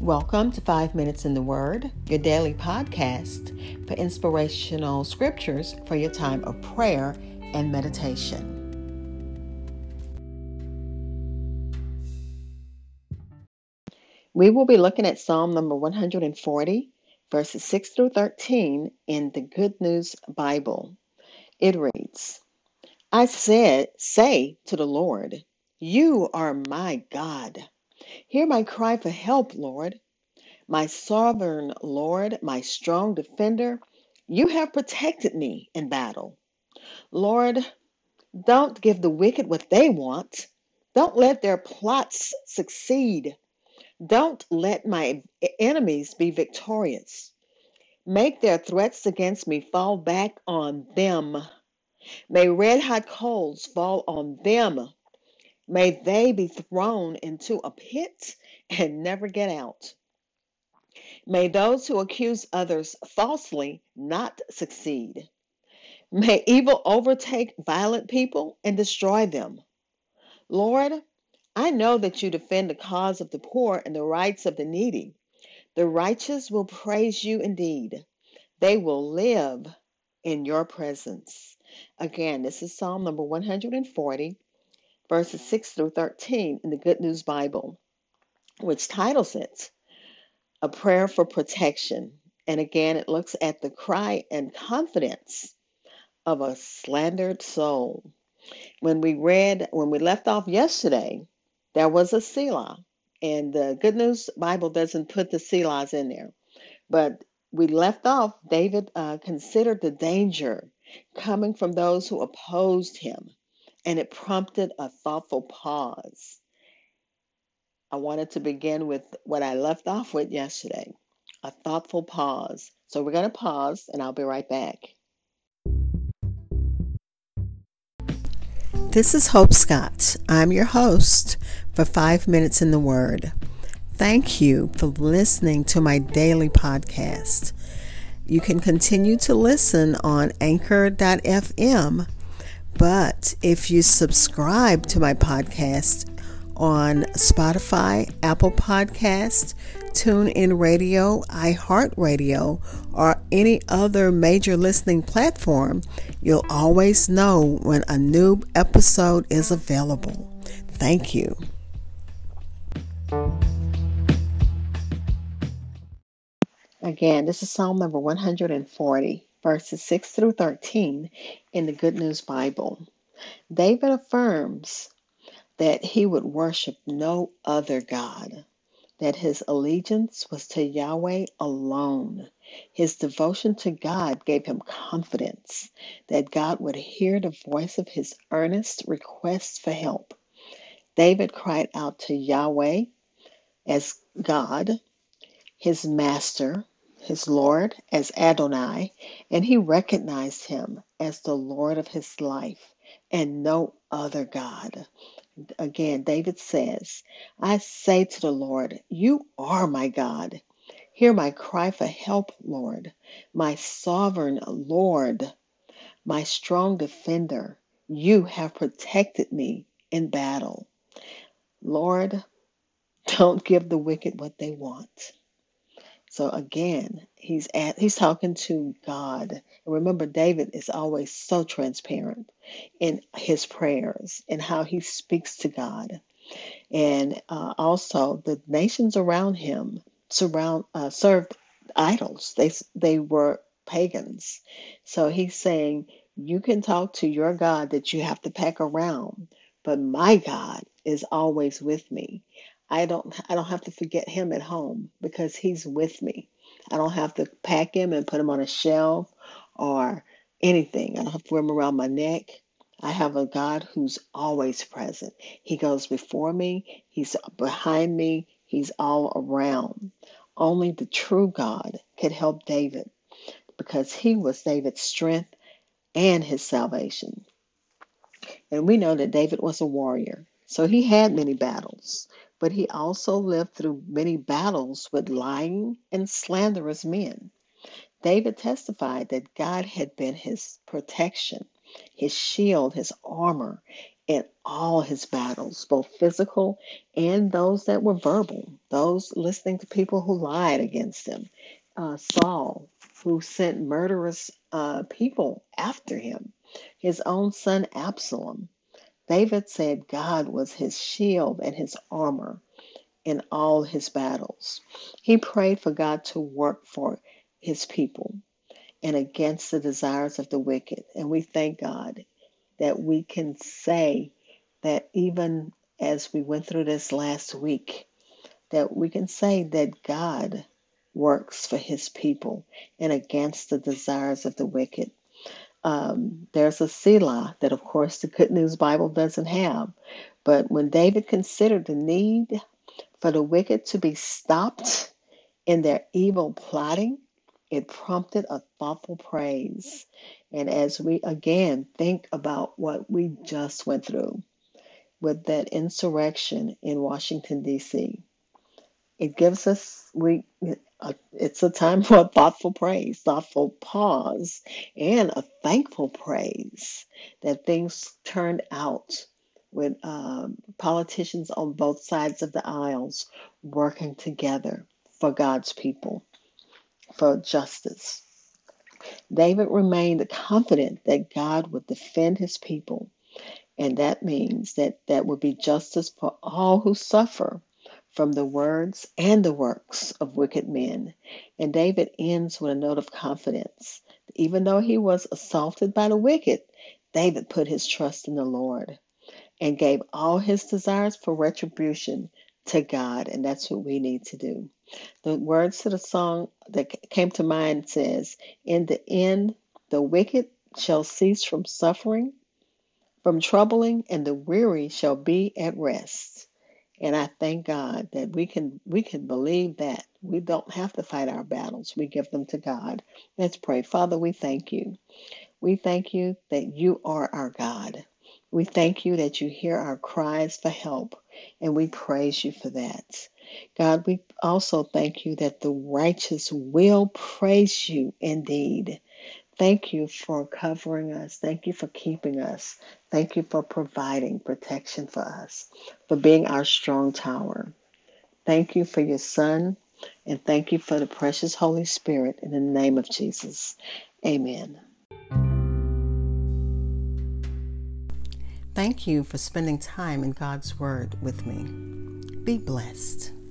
Welcome to 5 Minutes in the Word, your daily podcast for inspirational scriptures for your time of prayer and meditation. We will be looking at Psalm number 140, verses 6 through 13 in the Good News Bible. It reads, I say to the Lord, you are my God. Hear my cry for help, Lord. My sovereign Lord, my strong defender, you have protected me in battle. Lord, don't give the wicked what they want. Don't let their plots succeed. Don't let my enemies be victorious. Make their threats against me fall back on them. May red-hot coals fall on them. May they be thrown into a pit and never get out. May those who accuse others falsely not succeed. May evil overtake violent people and destroy them. Lord, I know that you defend the cause of the poor and the rights of the needy. The righteous will praise you indeed. They will live in your presence. Again, this is Psalm number 140, verses 6 through 13 in the Good News Bible, which titles it, A Prayer for Protection. And again, it looks at the cry and confidence of a slandered soul. When we left off yesterday, there was a Selah, and the Good News Bible doesn't put the Selahs in there. But we left off, David considered the danger coming from those who opposed him, and it prompted a thoughtful pause. I wanted to begin with what I left off with yesterday, a thoughtful pause. So we're going to pause, and I'll be right back. This is Hope Scott. I'm your host for 5 Minutes in the Word. Thank you for listening to my daily podcast. You can continue to listen on anchor.fm, but if you subscribe to my podcast on Spotify, Apple Podcasts, TuneIn Radio, iHeartRadio, or any other major listening platform, you'll always know when a new episode is available. Thank you. Again, this is Psalm number 140, verses 6 through 13 in the Good News Bible. David affirms that he would worship no other God, that his allegiance was to Yahweh alone. His devotion to God gave him confidence that God would hear the voice of his earnest request for help. David cried out to Yahweh as God, his master, his Lord, as Adonai, and he recognized him as the Lord of his life and no other God. Again, David says, I say to the Lord, you are my God. Hear my cry for help, Lord, my sovereign Lord, my strong defender. You have protected me in battle. Lord, don't give the wicked what they want. So again, he's talking to God. And remember, David is always so transparent in his prayers and how he speaks to God. And also, the nations around him served idols. They were pagans. So he's saying, you can talk to your God that you have to pack around, but my God is always with me. I don't have to forget him at home because he's with me. I don't have to pack him and put him on a shelf or anything. I don't have to wear him around my neck. I have a God who's always present. He goes before me. He's behind me. He's all around. Only the true God could help David because he was David's strength and his salvation. And we know that David was a warrior, so he had many battles. But he also lived through many battles with lying and slanderous men. David testified that God had been his protection, his shield, his armor in all his battles, both physical and those that were verbal, those listening to people who lied against him, Saul, who sent murderous people after him, his own son Absalom. David said God was his shield and his armor in all his battles. He prayed for God to work for his people and against the desires of the wicked. And we thank God that we can say that even as we went through this last week, that we can say that God works for his people and against the desires of the wicked. There's a Selah that, of course, the Good News Bible doesn't have. But when David considered the need for the wicked to be stopped in their evil plotting, it prompted a thoughtful praise. And as we, again, think about what we just went through with that insurrection in Washington, D.C., it gives us, it's a time for a thoughtful praise, thoughtful pause, and a thankful praise that things turned out with politicians on both sides of the aisles working together for God's people, for justice. David remained confident that God would defend his people, and that means that that would be justice for all who suffer from the words and the works of wicked men. And David ends with a note of confidence. Even though he was assaulted by the wicked, David put his trust in the Lord and gave all his desires for retribution to God. And that's what we need to do. The words to the song that came to mind says, "In the end, the wicked shall cease from suffering, from troubling, and the weary shall be at rest." And I thank God that we can believe that. We don't have to fight our battles. We give them to God. Let's pray. Father, we thank you. We thank you that you are our God. We thank you that you hear our cries for help, and we praise you for that. God, we also thank you that the righteous will praise you indeed. Thank you for covering us. Thank you for keeping us. Thank you for providing protection for us, for being our strong tower. Thank you for your Son, and thank you for the precious Holy Spirit. In the name of Jesus, amen. Thank you for spending time in God's Word with me. Be blessed.